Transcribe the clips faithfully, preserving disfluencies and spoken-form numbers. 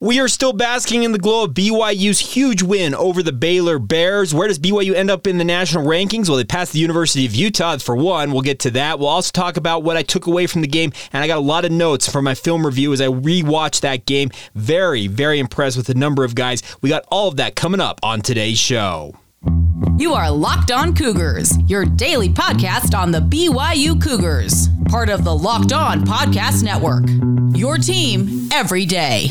We are still basking in the glow of B Y U's huge win over the Baylor Bears. Where does B Y U end up in the national rankings? Well, they passed the University of Utah for one. We'll get to that. We'll also talk about what I took away from the game, and I got a lot of notes from my film review as I rewatched that game. Very, very impressed with the number of guys. We got all of that coming up on today's show. You are Locked On Cougars, your daily podcast on the B Y U Cougars, part of the Locked On Podcast Network. Your team every day.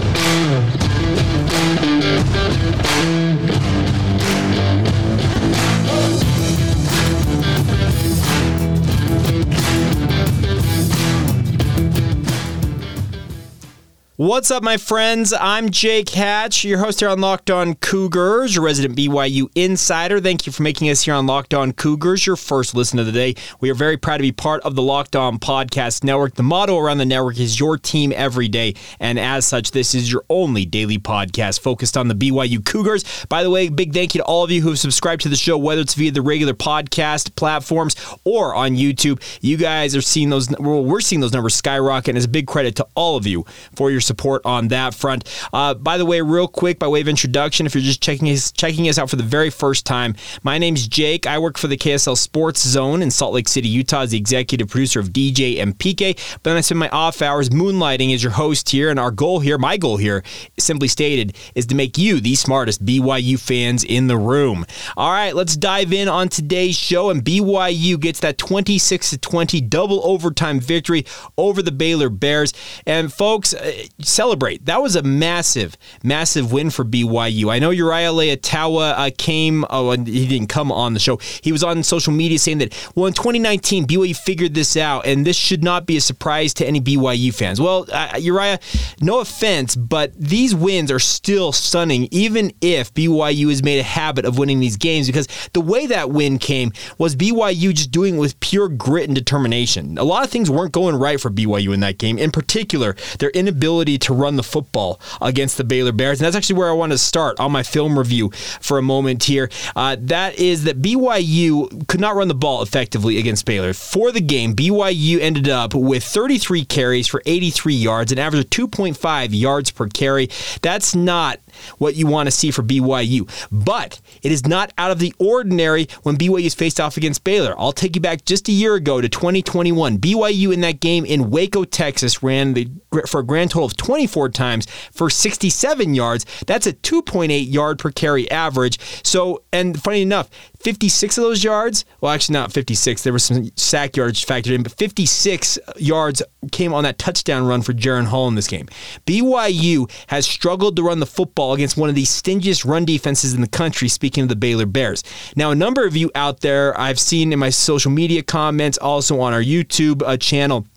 What's up, my friends? I'm Jake Hatch, your host here on Locked On Cougars, your resident B Y U insider. Thank you for making us here on Locked On Cougars your first listen of the day. We are very proud to be part of the Locked On Podcast Network. The motto around the network is your team every day, and as such, this is your only daily podcast focused on the B Y U Cougars. By the way, big thank you to all of you who have subscribed to the show, whether it's via the regular podcast platforms or on YouTube. You guys are seeing those, well, we're seeing those numbers skyrocket, and it's a big credit to all of you for your support. support on that front. Uh, by the way, real quick, by way of introduction, if you're just checking us, checking us out for the very first time, my name's Jake. I work for the K S L Sports Zone in Salt Lake City, Utah, as the executive producer of D J and P K. But then I spend my off hours moonlighting as your host here, and our goal here, my goal here, simply stated, is to make you the smartest B Y U fans in the room. All right, let's dive in on today's show, and B Y U gets that twenty-six to twenty double overtime victory over the Baylor Bears. And folks, celebrate. That was a massive, massive win for B Y U. I know Uriah Leatawa uh, came, oh, he didn't come on the show. He was on social media saying that, well, in twenty nineteen, B Y U figured this out, and this should not be a surprise to any B Y U fans. Well, uh, Uriah, no offense, but these wins are still stunning, even if B Y U has made a habit of winning these games, because the way that win came was B Y U just doing it with pure grit and determination. A lot of things weren't going right for B Y U in that game, in particular, their inability to run the football against the Baylor Bears. And that's actually where I want to start on my film review for a moment here. Uh, that is that B Y U could not run the ball effectively against Baylor. For the game, B Y U ended up with thirty-three carries for eighty-three yards, an average of two point five yards per carry. That's not what you want to see for B Y U. But it is not out of the ordinary when B Y U is faced off against Baylor. I'll take you back just a year ago to twenty twenty-one. B Y U in that game in Waco, Texas, ran the, for a grand total of twenty-four times for sixty-seven yards. That's a two point eight yard per carry average. So, and funny enough, fifty-six of those yards, well, actually not fifty-six. There was some sack yards factored in, but fifty-six yards came on that touchdown run for Jaren Hall in this game. B Y U has struggled to run the football against one of the stingiest run defenses in the country, speaking of the Baylor Bears. Now, a number of you out there I've seen in my social media comments, also on our YouTube uh, channel,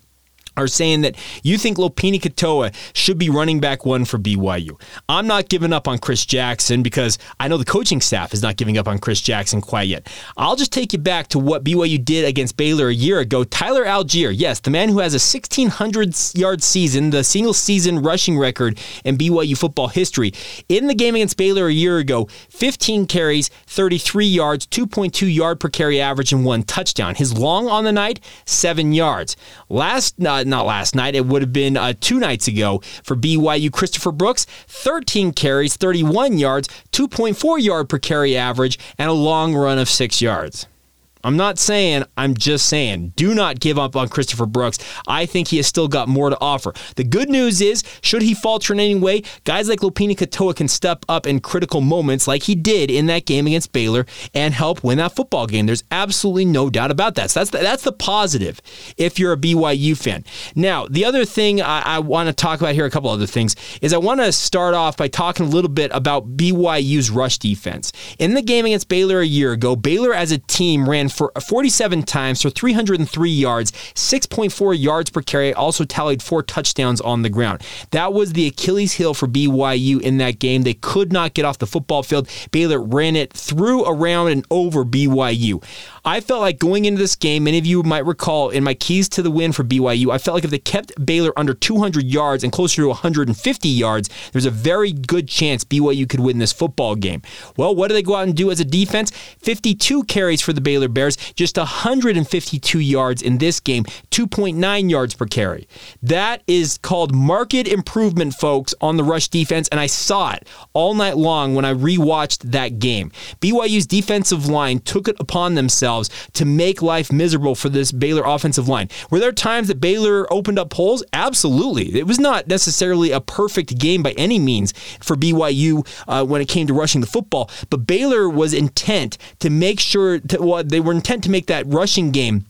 are saying that you think Lopini Katoa should be running back one for B Y U. I'm not giving up on Chris Jackson because I know the coaching staff is not giving up on Chris Jackson quite yet. I'll just take you back to what B Y U did against Baylor a year ago. Tyler Algier, yes, the man who has a sixteen hundred yard season, the single season rushing record in B Y U football history. In the game against Baylor a year ago, fifteen carries, thirty-three yards, two point two yard per carry average, and one touchdown. His long on the night, seven yards. Last night, uh, Not last night, it would have been uh, two nights ago for B Y U. Christopher Brooks, thirteen carries, thirty-one yards, two point four yard per carry average, and a long run of six yards. I'm not saying, I'm just saying, do not give up on Christopher Brooks. I think he has still got more to offer. The good news is, should he falter in any way, guys like Lopini Katoa can step up in critical moments like he did in that game against Baylor and help win that football game. There's absolutely no doubt about that. So that's the, that's the positive if you're a B Y U fan. Now, the other thing I, I want to talk about here, a couple other things, is I want to start off by talking a little bit about B Y U's rush defense. In the game against Baylor a year ago, Baylor as a team ran for forty-seven times for three hundred three yards, six point four yards per carry, also tallied four touchdowns on the ground. That was the Achilles heel for B Y U in that game. They could not get off the football field. Baylor ran it through, around, and over B Y U. I felt like going into this game, many of you might recall in my keys to the win for B Y U, I felt like if they kept Baylor under two hundred yards and closer to one hundred fifty yards, there's a very good chance B Y U could win this football game. Well, what do they go out and do as a defense? fifty-two carries for the Baylor Bears, just one hundred fifty-two yards in this game, two point nine yards per carry. That is called marked improvement, folks, on the rush defense, and I saw it all night long when I rewatched that game. B Y U's defensive line took it upon themselves to make life miserable for this Baylor offensive line. Were there times that Baylor opened up holes? Absolutely. It was not necessarily a perfect game by any means for B Y U uh, when it came to rushing the football, but Baylor was intent to make sure to, well, they were intent to make that rushing game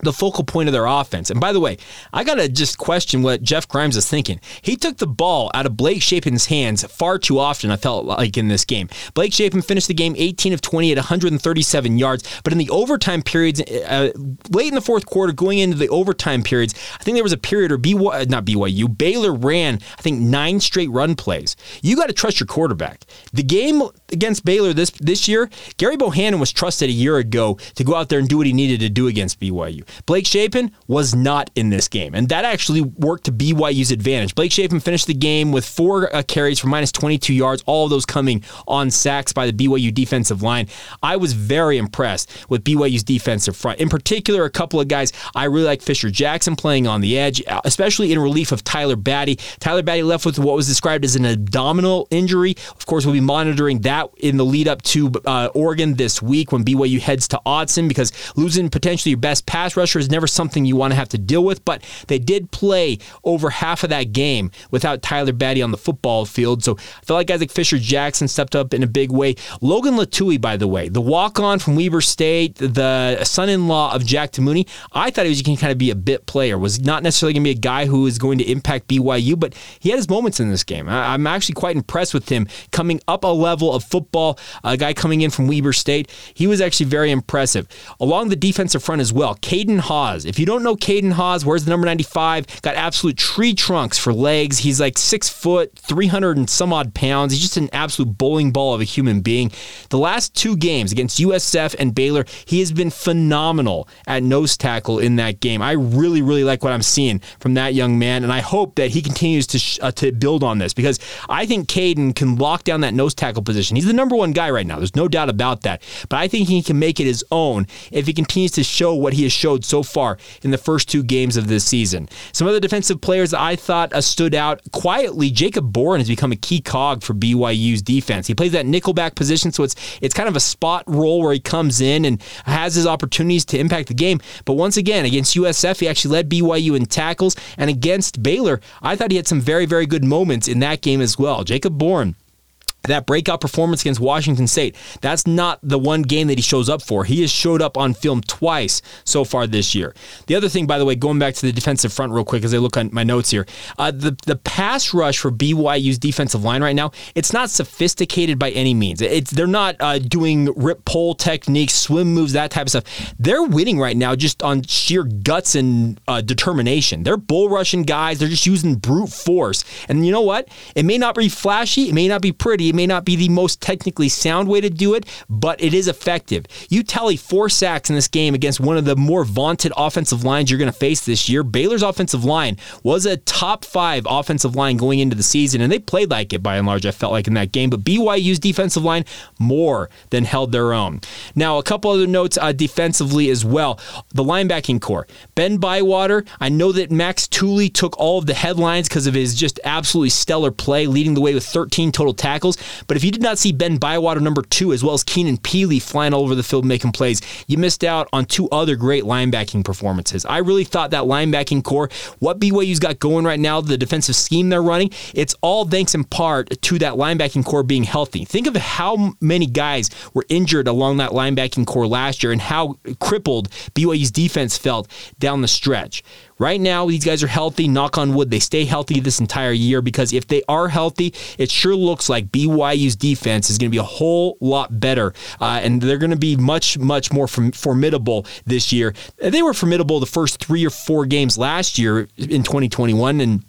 the focal point of their offense. And by the way, I got to just question what Jeff Grimes is thinking. He took the ball out of Blake Shapen's hands far too often, I felt like, in this game. Blake Shapen finished the game eighteen of twenty at one hundred thirty-seven yards, but in the overtime periods, uh, late in the fourth quarter, going into the overtime periods, I think there was a period where B Y, not B Y U, Baylor ran, I think, nine straight run plays. You got to trust your quarterback. The game against Baylor this, this year, Gerry Bohannon was trusted a year ago to go out there and do what he needed to do against B Y U. Blake Shapen was not in this game, and that actually worked to B Y U's advantage. Blake Shapen finished the game with four uh, carries for minus twenty-two yards, all of those coming on sacks by the B Y U defensive line. I was very impressed with B Y U's defensive front. In particular, a couple of guys I really like. Fisher Jackson playing on the edge, especially in relief of Tyler Batty. Tyler Batty left with what was described as an abdominal injury. Of course, we'll be monitoring that in the lead up to uh, Oregon this week when B Y U heads to Autzen, because losing potentially your best pass rusher is never something you want to have to deal with, but they did play over half of that game without Tyler Batty on the football field, so I felt like guys like Fisher Jackson stepped up in a big way. Logan Latui, by the way, the walk-on from Weber State, the son-in-law of Jack Timoney, I thought he was going to kind of be a bit player, was not necessarily going to be a guy who is going to impact B Y U, but he had his moments in this game. I, I'm actually quite impressed with him coming up a level of football, a guy coming in from Weber State. He was actually very impressive. Along the defensive front as well, Caden Haas. If you don't know Caden Haas, where's the number ninety-five? Got absolute tree trunks for legs. He's like six foot, three hundred and some odd pounds. He's just an absolute bowling ball of a human being. The last two games against U S F and Baylor, he has been phenomenal at nose tackle in that game. I really, really like what I'm seeing from that young man, and I hope that he continues to sh- uh, to build on this, because I think Caden can lock down that nose tackle position. He's the number one guy right now. There's no doubt about that, but I think he can make it his own if he continues to show what he has shown so far in the first two games of this season. Some other defensive players I thought uh, stood out quietly. Jacob Bourne has become a key cog for B Y U's defense. He plays that nickelback position, so it's it's kind of a spot role where he comes in and has his opportunities to impact the game. But once again, against U S F, he actually led B Y U in tackles, and against Baylor, I thought he had some very, very good moments in that game as well. Jacob Bourne, that breakout performance against Washington State, that's not the one game that he shows up for. He has showed up on film twice so far this year. The other thing, by the way, going back to the defensive front real quick as I look on my notes here, uh, the, the pass rush for B Y U's defensive line right now, it's not sophisticated by any means. It's They're not uh, doing rip pole techniques, swim moves, that type of stuff. They're winning right now just on sheer guts and uh, determination. They're bull rushing guys. They're just using brute force. And you know what? It may not be flashy. It may not be pretty. It may not be the most technically sound way to do it, but it is effective. You tally four sacks in this game against one of the more vaunted offensive lines you're going to face this year. Baylor's offensive line was a top five offensive line going into the season, and they played like it by and large, I felt like, in that game. But B Y U's defensive line more than held their own. Now, a couple other notes uh, defensively as well. The linebacking core. Ben Bywater, I know that Max Tooley took all of the headlines because of his just absolutely stellar play, leading the way with thirteen total tackles. But if you did not see Ben Bywater, number two, as well as Keenan Peely flying all over the field making plays, you missed out on two other great linebacking performances. I really thought that linebacking core, what B Y U's got going right now, the defensive scheme they're running, it's all thanks in part to that linebacking core being healthy. Think of how many guys were injured along that linebacking core last year and how crippled B Y U's defense felt down the stretch. Right now, these guys are healthy. Knock on wood, they stay healthy this entire year, because if they are healthy, it sure looks like B Y U's defense is going to be a whole lot better, uh, and they're going to be much, much more form- formidable this year. They were formidable the first three or four games last year in twenty twenty-one, and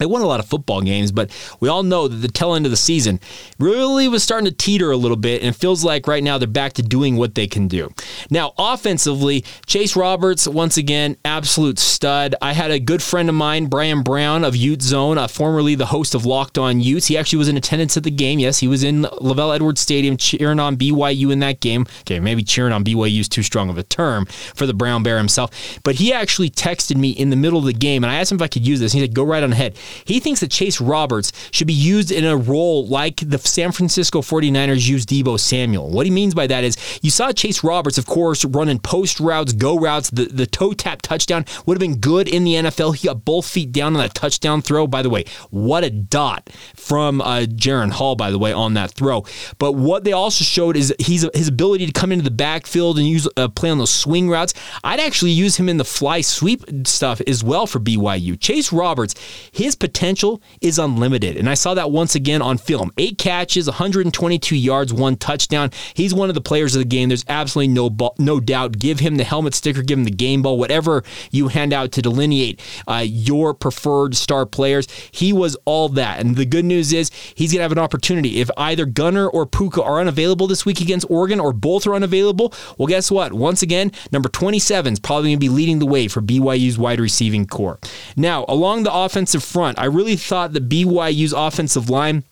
They won a lot of football games, but we all know that the tail end of the season really was starting to teeter a little bit, and it feels like right now they're back to doing what they can do. Now, offensively, Chase Roberts, once again, absolute stud. I had a good friend of mine, Brian Brown of Ute Zone, uh, formerly the host of Locked On Utes. He actually was in attendance at the game. Yes, he was in Lavelle Edwards Stadium cheering on B Y U in that game. Okay, maybe cheering on B Y U is too strong of a term for the Brown Bear himself, but he actually texted me in the middle of the game, and I asked him if I could use this. He said, go right on ahead. He thinks that Chase Roberts should be used in a role like the San Francisco forty-niners used Deebo Samuel. What he means by that is you saw Chase Roberts, of course, running post routes, go routes. The, the toe tap touchdown would have been good in the N F L. He got both feet down on that touchdown throw. By the way, what a dot from uh, Jaren Hall, by the way, on that throw. But what they also showed is he's, his ability to come into the backfield and use uh, play on those swing routes. I'd actually use him in the fly sweep stuff as well for B Y U. Chase Roberts, his potential is unlimited, and I saw that once again on film. Eight catches, one hundred twenty-two yards, one touchdown. He's one of the players of the game. There's absolutely no ball, no doubt. Give him the helmet sticker, give him the game ball, whatever you hand out to delineate uh, your preferred star players. He was all that, and the good news is he's going to have an opportunity. If either Gunner or Puka are unavailable this week against Oregon, or both are unavailable, well, guess what? Once again, number twenty-seven is probably going to be leading the way for B Y U's wide receiving core. Now, along the offensive front, I really thought the B Y U's offensive line,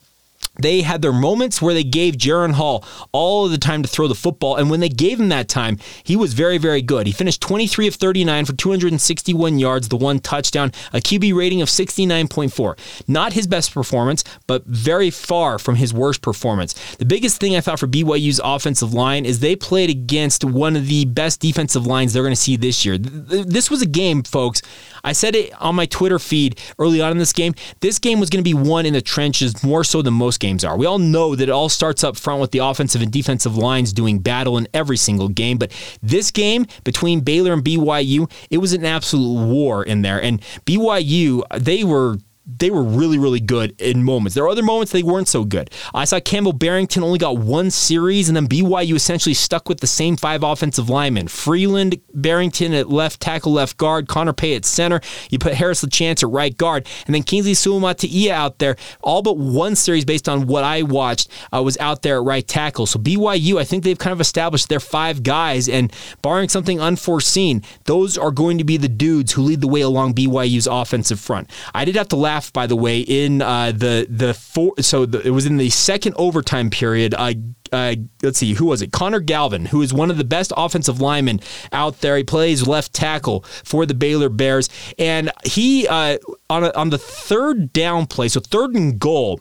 they had their moments where they gave Jaren Hall all of the time to throw the football, and when they gave him that time, he was very, very good. He finished twenty-three of thirty-nine for two hundred sixty-one yards, the one touchdown, a Q B rating of sixty-nine point four. Not his best performance, but very far from his worst performance. The biggest thing I thought for B Y U's offensive line is they played against one of the best defensive lines they're going to see this year. This was a game, folks. I said it on my Twitter feed early on in this game. This game was going to be won in the trenches more so than most games. Games are. We all know that it all starts up front with the offensive and defensive lines doing battle in every single game, but this game between Baylor and B Y U, it was an absolute war in there, and B Y U, they were They were really, really good in moments. There are other moments they weren't so good. I saw Campbell Barrington only got one series, and then B Y U essentially stuck with the same five offensive linemen. Freeland, Barrington at left tackle, left guard, Connor Pay at center. You put Harris LeChance at right guard, and then Kingsley Suamataia out there. All but one series, based on what I watched, uh, was out there at right tackle. So B Y U, I think they've kind of established their five guys, and barring something unforeseen, those are going to be the dudes who lead the way along B Y U's offensive front. I did have to laugh, by the way, in uh, the the four, so the, it was in the second overtime period. Uh, uh, let's see, who was it? Connor Galvin, who is one of the best offensive linemen out there. He plays left tackle for the Baylor Bears, and he uh, on a, on the third down play, so third and goal.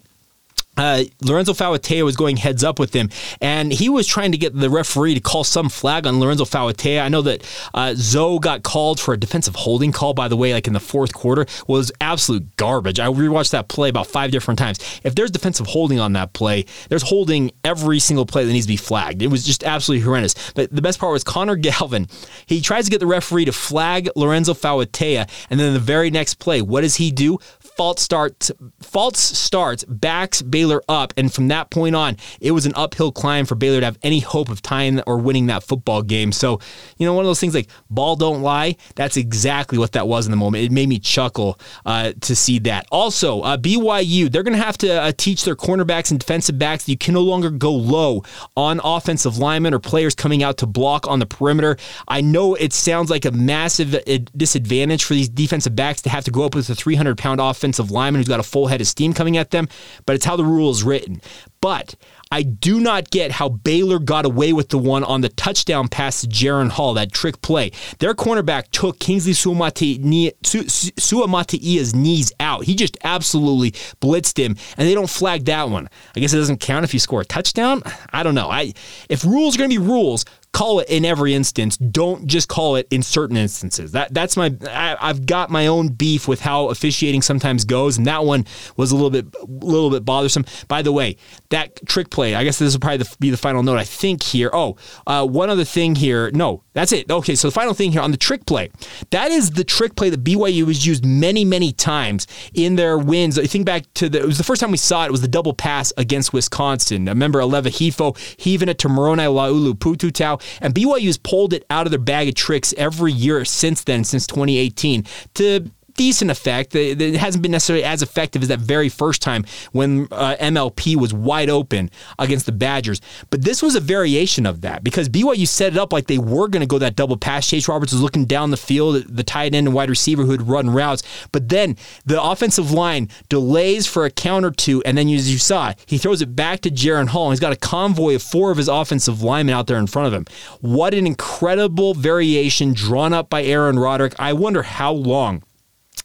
Uh, Lorenzo Fauatea was going heads up with him, and he was trying to get the referee to call some flag on Lorenzo Fauatea. I know that uh, Zoe got called for a defensive holding call, by the way, like in the fourth quarter, was absolute garbage. I rewatched that play about five different times. If there's defensive holding on that play, there's holding every single play that needs to be flagged. It was just absolutely horrendous. But the best part was Connor Galvin. He tries to get the referee to flag Lorenzo Fauatea, and then the very next play, what does he do? False starts, false starts, backs Baylor up, and from that point on, it was an uphill climb for Baylor to have any hope of tying or winning that football game. So, you know, one of those things like ball don't lie. That's exactly what that was in the moment. It made me chuckle uh, to see that. Also, uh, B Y U, they're going to have to uh, teach their cornerbacks and defensive backs that you can no longer go low on offensive linemen or players coming out to block on the perimeter. I know it sounds like a massive disadvantage for these defensive backs to have to go up with a three hundred pound offense. Offensive lineman who's got a full head of steam coming at them, but it's how the rule is written. But I do not get how Baylor got away with the one on the touchdown pass to Jaren Hall, that trick play. Their cornerback took Kingsley Suamataia's knees out. He just absolutely blitzed him, and they don't flag that one. I guess it doesn't count if you score a touchdown? I don't know. I if rules are going to be rules, call it in every instance. Don't just call it in certain instances. That that's my I, I've got my own beef with how officiating sometimes goes, and that one was a little bit a little bit bothersome. By the way, that trick play. I guess this will probably be the final note I think here. Oh, uh, one other thing here. No, that's it. Okay, so the final thing here on the trick play. That is the trick play that B Y U has used many many times in their wins. I think back to the it was the first time we saw it. It was the double pass against Wisconsin. I remember Aleva Hifo heaving it to Moroni Laulu Pututau. And B Y U has pulled it out of their bag of tricks every year since then, since twenty eighteen, to decent effect. It hasn't been necessarily as effective as that very first time when uh, M L P was wide open against the Badgers. But this was a variation of that because B Y U set it up like they were going to go that double pass. Chase Roberts was looking down the field, the tight end and wide receiver who had run routes. But then the offensive line delays for a count or two, and then as you saw, he throws it back to Jaren Hall. And he's got a convoy of four of his offensive linemen out there in front of him. What an incredible variation drawn up by Aaron Roderick. I wonder how long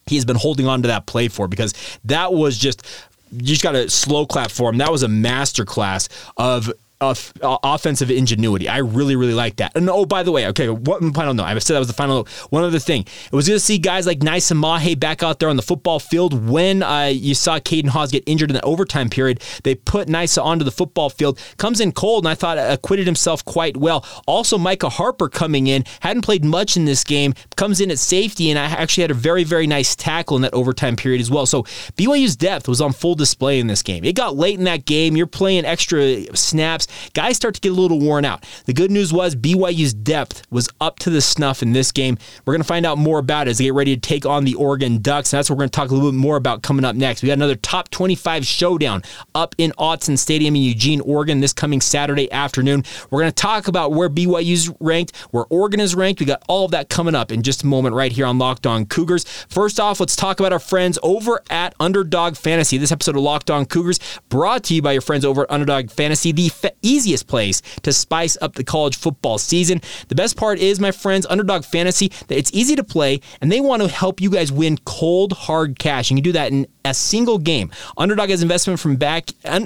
he's been holding on to that play for, because that was just, you just got to slow clap for him. That was a masterclass of Of, uh, offensive ingenuity. I really, really like that. And oh, by the way, okay, one final note. I said that was the final note. One other thing. It was good to see guys like Nysa Mahe back out there on the football field. When uh, you saw Caden Haas get injured in the overtime period, they put Nysa onto the football field. Comes in cold, and I thought acquitted himself quite well. Also, Micah Harper coming in. Hadn't played much in this game. Comes in at safety, and I actually had a very, very nice tackle in that overtime period as well. So, B Y U's depth was on full display in this game. It got late in that game. You're playing extra snaps. Guys start to get a little worn out. The good news was B Y U's depth was up to the snuff in this game. We're going to find out more about it as they get ready to take on the Oregon Ducks, and that's what we're going to talk a little bit more about coming up next. We got another top twenty-five showdown up in Autzen Stadium in Eugene, Oregon this coming Saturday afternoon. We're going to talk about where B Y U's ranked, where Oregon is ranked. We got all of that coming up in just a moment right here on Locked On Cougars. First off, let's talk about our friends over at Underdog Fantasy. This episode of Locked On Cougars brought to you by your friends over at Underdog Fantasy, the fa- easiest place to spice up the college football season. The best part is, my friends, Underdog Fantasy, that it's easy to play, and they want to help you guys win cold, hard cash. You can do that in a single game. Underdog has investment from back uh,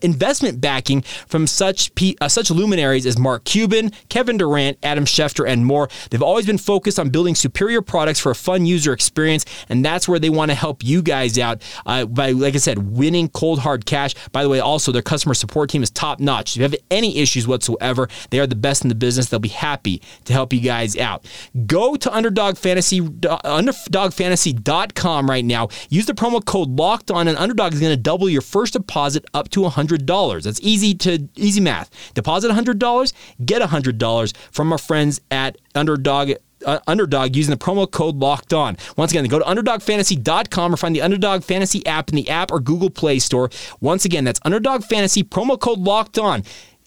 investment backing from such P, uh, such luminaries as Mark Cuban, Kevin Durant, Adam Schefter, and more. They've always been focused on building superior products for a fun user experience, and that's where they want to help you guys out uh, by, like I said, winning cold, hard cash. By the way, also, their customer support team is top-notch. If you have any issues whatsoever, they are the best in the business. They'll be happy to help you guys out. Go to Underdog Fantasy, underdog fantasy dot com right now. Use the promo code Locked On, and Underdog is going to double your first deposit up to one hundred dollars. That's easy to easy math. Deposit one hundred dollars, get one hundred dollars from our friends at Underdog. Uh, Underdog using the promo code Locked On. Once again, go to underdog fantasy dot com or find the Underdog Fantasy app in the App or Google Play Store. Once again, that's Underdog Fantasy, promo code Locked On.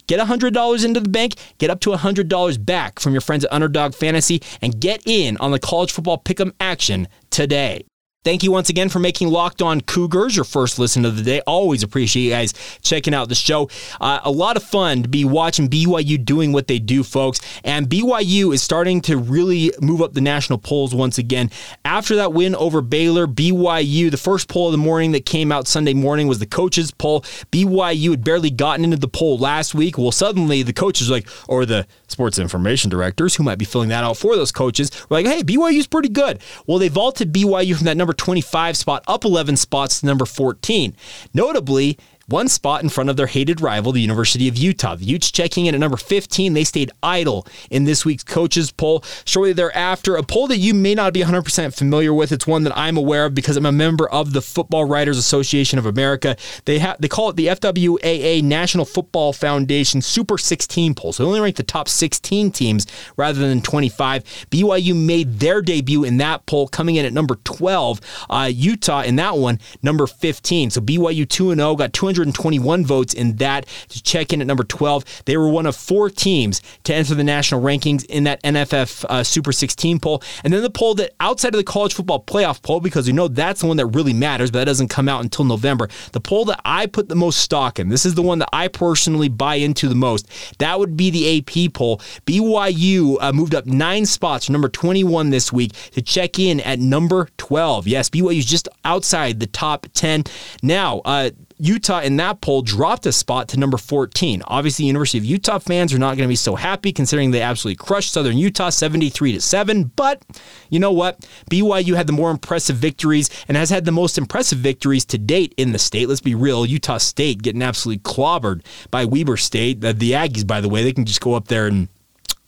Get one hundred dollars into the bank, get up to one hundred dollars back from your friends at Underdog Fantasy, and get in on the college football pick'em action today. Thank you once again for making Locked On Cougars your first listen of the day. Always appreciate you guys checking out the show. Uh, a lot of fun to be watching B Y U doing what they do, folks. And B Y U is starting to really move up the national polls once again. After that win over Baylor, B Y U, the first poll of the morning that came out Sunday morning was the coaches poll. B Y U had barely gotten into the poll last week. Well, suddenly the coaches, like, or the sports information directors, who might be filling that out for those coaches, were like, hey, B Y U's pretty good. Well, they vaulted B Y U from that number twenty-five spot up eleven spots to number fourteen. Notably, one spot in front of their hated rival, the University of Utah. The Utes checking in at number fifteen. They stayed idle in this week's coaches poll. Shortly thereafter, a poll that you may not be one hundred percent familiar with. It's one that I'm aware of because I'm a member of the Football Writers Association of America. They ha- they call it the F W A A National Football Foundation Super sixteen poll. So they only ranked the top sixteen teams rather than twenty-five. B Y U made their debut in that poll, coming in at number twelve. Uh, Utah in that one, number fifteen. So B Y U two and oh, got two hundred. one hundred twenty-one votes in that to check in at number twelve. They were one of four teams to enter the national rankings in that N F F uh, Super sixteen poll. And then the poll that outside of the college football playoff poll, because we know that's the one that really matters, but that doesn't come out until November. The poll that I put the most stock in, this is the one that I personally buy into the most, that would be the A P poll. B Y U uh, moved up nine spots from number twenty-one this week to check in at number twelve. Yes, B Y U's just outside the top ten. Now, uh, Utah in that poll dropped a spot to number fourteen. Obviously, University of Utah fans are not going to be so happy considering they absolutely crushed Southern Utah seventy-three to seven, but you know what? B Y U had the more impressive victories and has had the most impressive victories to date in the state. Let's be real. Utah State getting absolutely clobbered by Weber State. The Aggies, by the way, they can just go up there and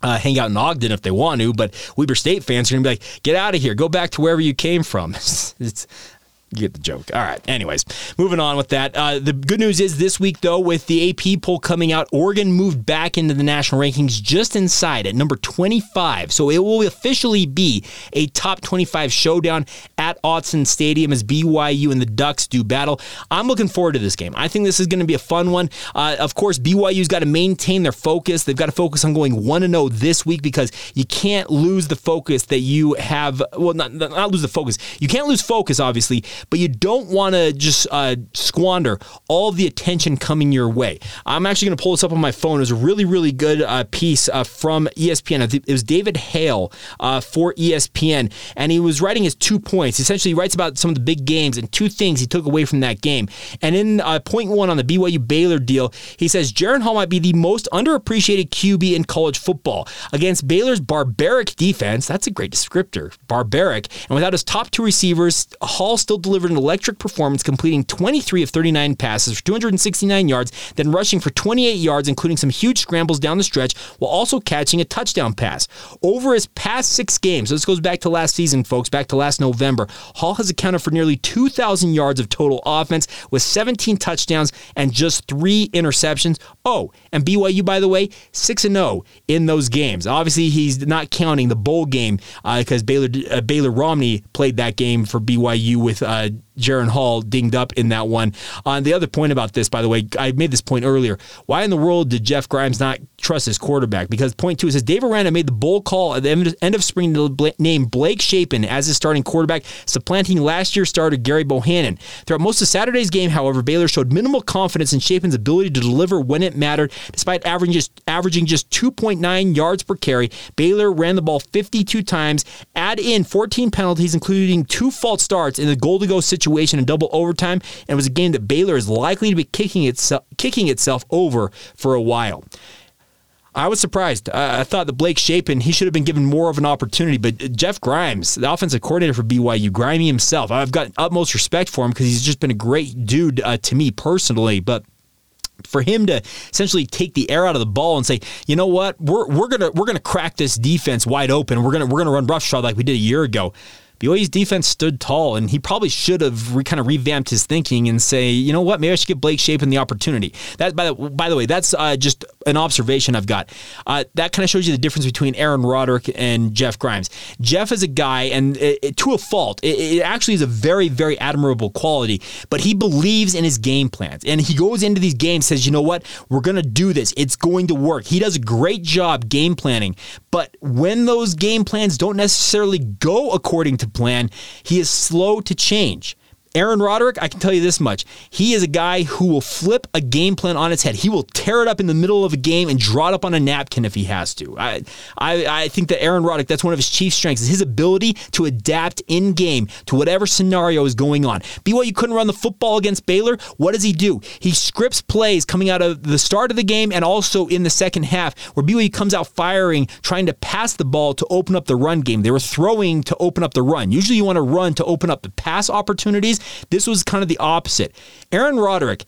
Uh, hang out in Ogden if they want to, but Weber State fans are going to be like, get out of here. Go back to wherever you came from. It's... You get the joke. All right. Anyways, moving on with that. Uh, the good news is this week, though, with the A P poll coming out, Oregon moved back into the national rankings just inside at number twenty-five. So it will officially be a top twenty-five showdown at at Autzen Stadium as B Y U and the Ducks do battle. I'm looking forward to this game. I think this is going to be a fun one. Uh, of course, B Y U's got to maintain their focus. They've got to focus on going one and oh this week because you can't lose the focus that you have. Well, not, not lose the focus. You can't lose focus, obviously, but you don't want to just uh, squander all the attention coming your way. I'm actually going to pull this up on my phone. It was a really, really good uh, piece uh, from E S P N. It was David Hale uh, for E S P N, and he was writing his two points. Essentially, he writes about some of the big games and two things he took away from that game. And in uh, point one on the B Y U-Baylor deal, he says, Jaren Hall might be the most underappreciated Q B in college football. Against Baylor's barbaric defense, that's a great descriptor, barbaric, and without his top two receivers, Hall still delivered an electric performance, completing twenty-three of thirty-nine passes for two hundred sixty-nine yards, then rushing for twenty-eight yards, including some huge scrambles down the stretch, while also catching a touchdown pass. Over his past six games, so this goes back to last season, folks, back to last November, Hall has accounted for nearly two thousand yards of total offense with seventeen touchdowns and just three interceptions. Oh, and B Y U, by the way, six and oh in those games. Obviously, he's not counting the bowl game uh, because Baylor uh, Baylor Romney played that game for B Y U with uh, Jaren Hall dinged up in that one. On uh, the other point about this, by the way, I made this point earlier. Why in the world did Jeff Grimes not trust his quarterback? Because point two, it says Dave Aranda made the bowl call at the end of spring to name Blake Shapen as his starting quarterback, supplanting last year's starter Gerry Bohannon. Throughout most of Saturday's game, however, Baylor showed minimal confidence in Shapen's ability to deliver when it mattered. Despite averaging just, averaging just two point nine yards per carry, Baylor ran the ball fifty-two times, add in fourteen penalties, including two false starts in the goal-to-go situation in double overtime, and it was a game that Baylor is likely to be kicking itself, kicking itself over for a while. I was surprised. Uh, I thought that Blake Shapen, he should have been given more of an opportunity, but Jeff Grimes, the offensive coordinator for B Y U, Grimey himself, I've got utmost respect for him because he's just been a great dude uh, to me personally, but for him to essentially take the air out of the ball and say, you know what, we're we're gonna we're gonna crack this defense wide open. We're gonna we're gonna run roughshod like we did a year ago. B Y U's defense stood tall, and he probably should have re- kind of revamped his thinking and say, you know what, maybe I should give Blake Shapen the opportunity. That, by the, by the way, that's uh, just an observation I've got. Uh, that kind of shows you the difference between Aaron Roderick and Jeff Grimes. Jeff is a guy, and it, it, to a fault, it, it actually is a very, very admirable quality, but he believes in his game plans, and he goes into these games, says, you know what, we're going to do this. It's going to work. He does a great job game planning, but when those game plans don't necessarily go according to plan, he is slow to change. Aaron Roderick, I can tell you this much. He is a guy who will flip a game plan on its head. He will tear it up in the middle of a game and draw it up on a napkin if he has to. I I, I think that Aaron Roderick, that's one of his chief strengths, is his ability to adapt in game to whatever scenario is going on. B Y U couldn't run the football against Baylor. What does he do? He scripts plays coming out of the start of the game and also in the second half where B Y U comes out firing, trying to pass the ball to open up the run game. They were throwing to open up the run. Usually you want to run to open up the pass opportunities. This was kind of the opposite. Aaron Roderick,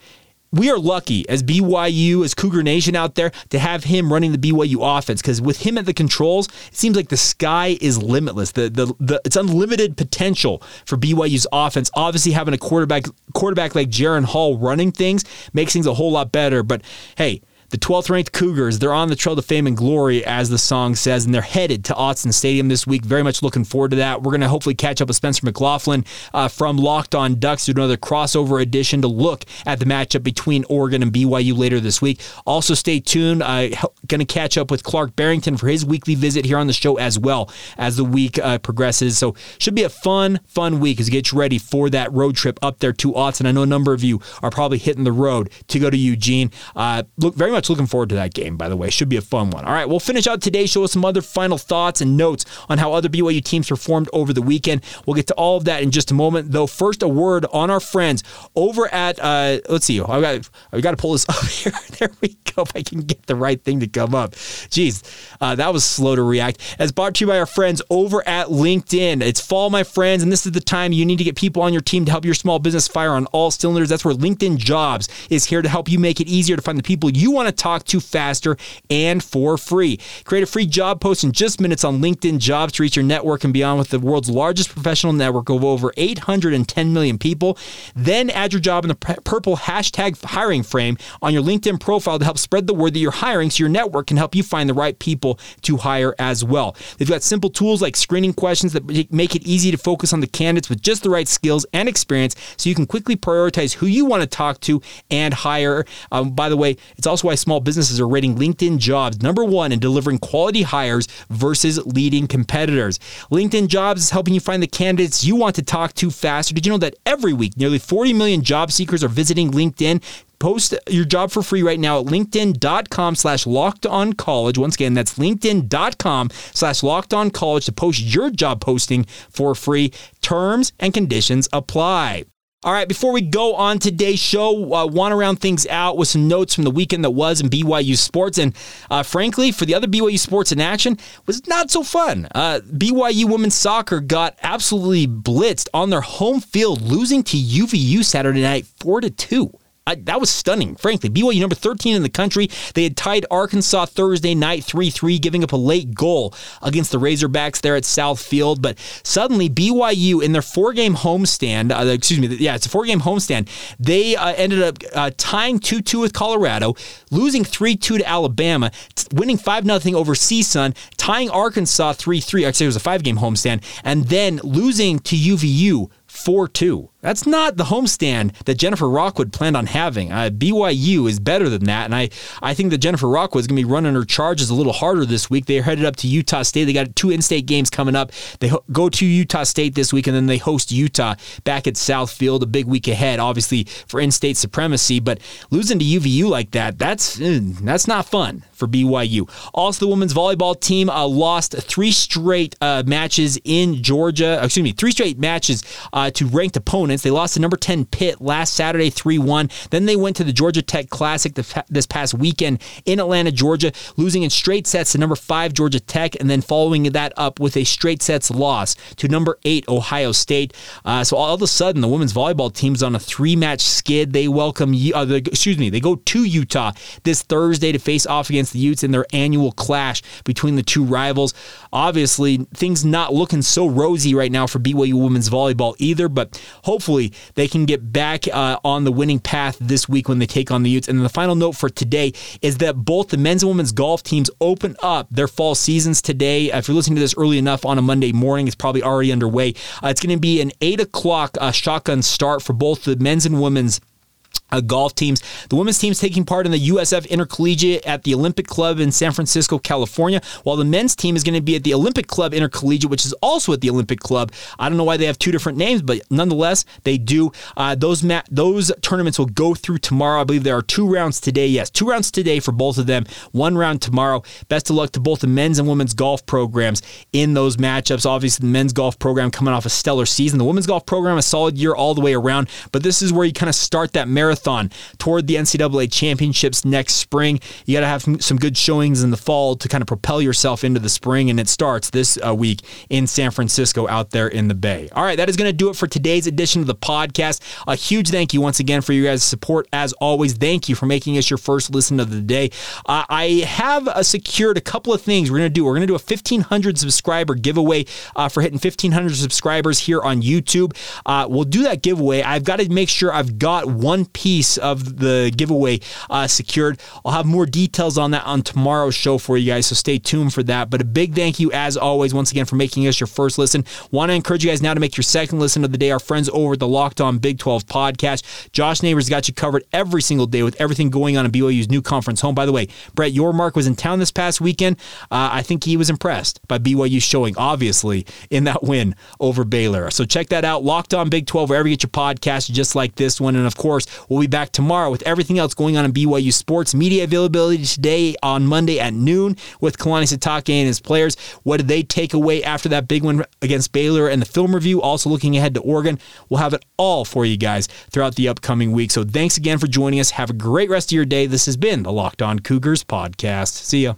we are lucky as B Y U, as Cougar Nation out there, to have him running the B Y U offense because with him at the controls, it seems like the sky is limitless. The, the the It's unlimited potential for B Y U's offense. Obviously, having a quarterback quarterback like Jaren Hall running things makes things a whole lot better. But, hey, the twelfth-ranked Cougars, they're on the trail to fame and glory, as the song says, and they're headed to Autzen Stadium this week. Very much looking forward to that. We're going to hopefully catch up with Spencer McLaughlin uh, from Locked On Ducks to do another crossover edition to look at the matchup between Oregon and B Y U later this week. Also, stay tuned. Uh, going to catch up with Clark Barrington for his weekly visit here on the show as well as the week uh, progresses. So should be a fun, fun week as we get you ready for that road trip up there to Autzen. I know a number of you are probably hitting the road to go to Eugene. Uh, look, very much looking forward to that game, by the way. Should be a fun one. All right, we'll finish out today's show with some other final thoughts and notes on how other B Y U teams performed over the weekend. We'll get to all of that in just a moment, though. First, a word on our friends over at, uh, let's see, I've got, I've got to pull this up here. There we go. If I can get the right thing to come up. Jeez, uh, that was slow to react. As brought to you by our friends over at LinkedIn. It's fall, my friends, and this is the time you need to get people on your team to help your small business fire on all cylinders. That's where LinkedIn Jobs is here to help you make it easier to find the people you want to to talk to faster and for free. Create a free job post in just minutes on LinkedIn Jobs to reach your network and beyond with the world's largest professional network of over eight hundred ten million people. Then add your job in the purple hashtag hiring frame on your LinkedIn profile to help spread the word that you're hiring so your network can help you find the right people to hire as well. They've got simple tools like screening questions that make it easy to focus on the candidates with just the right skills and experience so you can quickly prioritize who you want to talk to and hire. Um, by the way, it's also why small businesses are rating LinkedIn Jobs number one in delivering quality hires versus leading competitors. LinkedIn Jobs is helping you find the candidates you want to talk to faster. Did you know that every week, nearly forty million job seekers are visiting LinkedIn? Post your job for free right now at linkedin.com slash locked on college. Once again, that's linkedin.com slash locked on college to post your job posting for free. Terms and conditions apply. All right, before we go on today's show, I uh, want to round things out with some notes from the weekend that was in B Y U sports. And uh, frankly, for the other B Y U sports in action, was not so fun. Uh, B Y U women's soccer got absolutely blitzed on their home field, losing to U V U Saturday night four to two. I, that was stunning, frankly. B Y U number thirteen in the country. They had tied Arkansas Thursday night three three, giving up a late goal against the Razorbacks there at South Field. But suddenly, B Y U in their four-game homestand, uh, excuse me, yeah, it's a four-game homestand, they uh, ended up uh, tying two two with Colorado, losing three two to Alabama, winning five nothing over C S U N, tying Arkansas three three, actually it was a five-game homestand, and then losing to U V U four two. That's not the homestand that Jennifer Rockwood planned on having. Uh, B Y U is better than that, and I, I think that Jennifer Rockwood is going to be running her charges a little harder this week. They're headed up to Utah State. They got two in-state games coming up. They ho- go to Utah State this week, and then they host Utah back at South Field, a big week ahead, obviously, for in-state supremacy. But losing to U V U like that, that's mm, that's not fun for B Y U. Also, the women's volleyball team uh, lost three straight uh, matches in Georgia. Excuse me, three straight matches uh, to ranked opponents. They lost to number ten Pitt last Saturday three one. Then they went to the Georgia Tech Classic this past weekend in Atlanta, Georgia, losing in straight sets to number five Georgia Tech, and then following that up with a straight sets loss to number eight Ohio State. Uh, so all of a sudden, the women's volleyball team's on a three-match skid. They welcome, uh, the, excuse me, they go to Utah this Thursday to face off against the Utes in their annual clash between the two rivals. Obviously, things not looking so rosy right now for B Y U women's volleyball either, but hopefully Hopefully, they can get back uh, on the winning path this week when they take on the Utes. And the final note for today is that both the men's and women's golf teams open up their fall seasons today. If you're listening to this early enough on a Monday morning, it's probably already underway. Uh, it's going to be an eight o'clock uh, shotgun start for both the men's and women's Uh, golf teams. The women's team's taking part in the U S F Intercollegiate at the Olympic Club in San Francisco, California, while the men's team is going to be at the Olympic Club Intercollegiate, which is also at the Olympic Club. I don't know why they have two different names, but nonetheless, they do. Uh, those ma- those tournaments will go through tomorrow. I believe there are two rounds today. Yes, two rounds today for both of them, one round tomorrow. Best of luck to both the men's and women's golf programs in those matchups. Obviously, the men's golf program coming off a stellar season. The women's golf program, a solid year all the way around, but this is where you kind of start that marathon toward the N C double A championships next spring. You got to have some good showings in the fall to kind of propel yourself into the spring, and it starts this uh, week in San Francisco out there in the Bay. All right, that is going to do it for today's edition of the podcast. A huge thank you once again for you guys' support. As always, thank you for making us your first listen of the day. Uh, I have uh, secured a couple of things we're going to do. We're going to do a fifteen hundred subscriber giveaway uh, for hitting fifteen hundred subscribers here on YouTube. Uh, we'll do that giveaway. I've got to make sure I've got one piece piece of the giveaway uh, secured. I'll have more details on that on tomorrow's show for you guys, so stay tuned for that. But a big thank you, as always, once again, for making us your first listen. Want to encourage you guys now to make your second listen of the day. Our friends over at the Locked On Big twelve podcast. Josh Neighbors got you covered every single day with everything going on in B Y U's new conference home. By the way, Brett Yormark was in town this past weekend. Uh, I think he was impressed by B Y U showing, obviously, in that win over Baylor. So check that out. Locked On Big twelve, wherever you get your podcast, just like this one. And of course, we'll be back tomorrow with everything else going on in B Y U sports. Media availability today on Monday at noon with Kalani Sitake and his players. What did they take away after that big win against Baylor, and the film review? Also looking ahead to Oregon. We'll have it all for you guys throughout the upcoming week. So thanks again for joining us. Have a great rest of your day. This has been the Locked On Cougars podcast. See ya.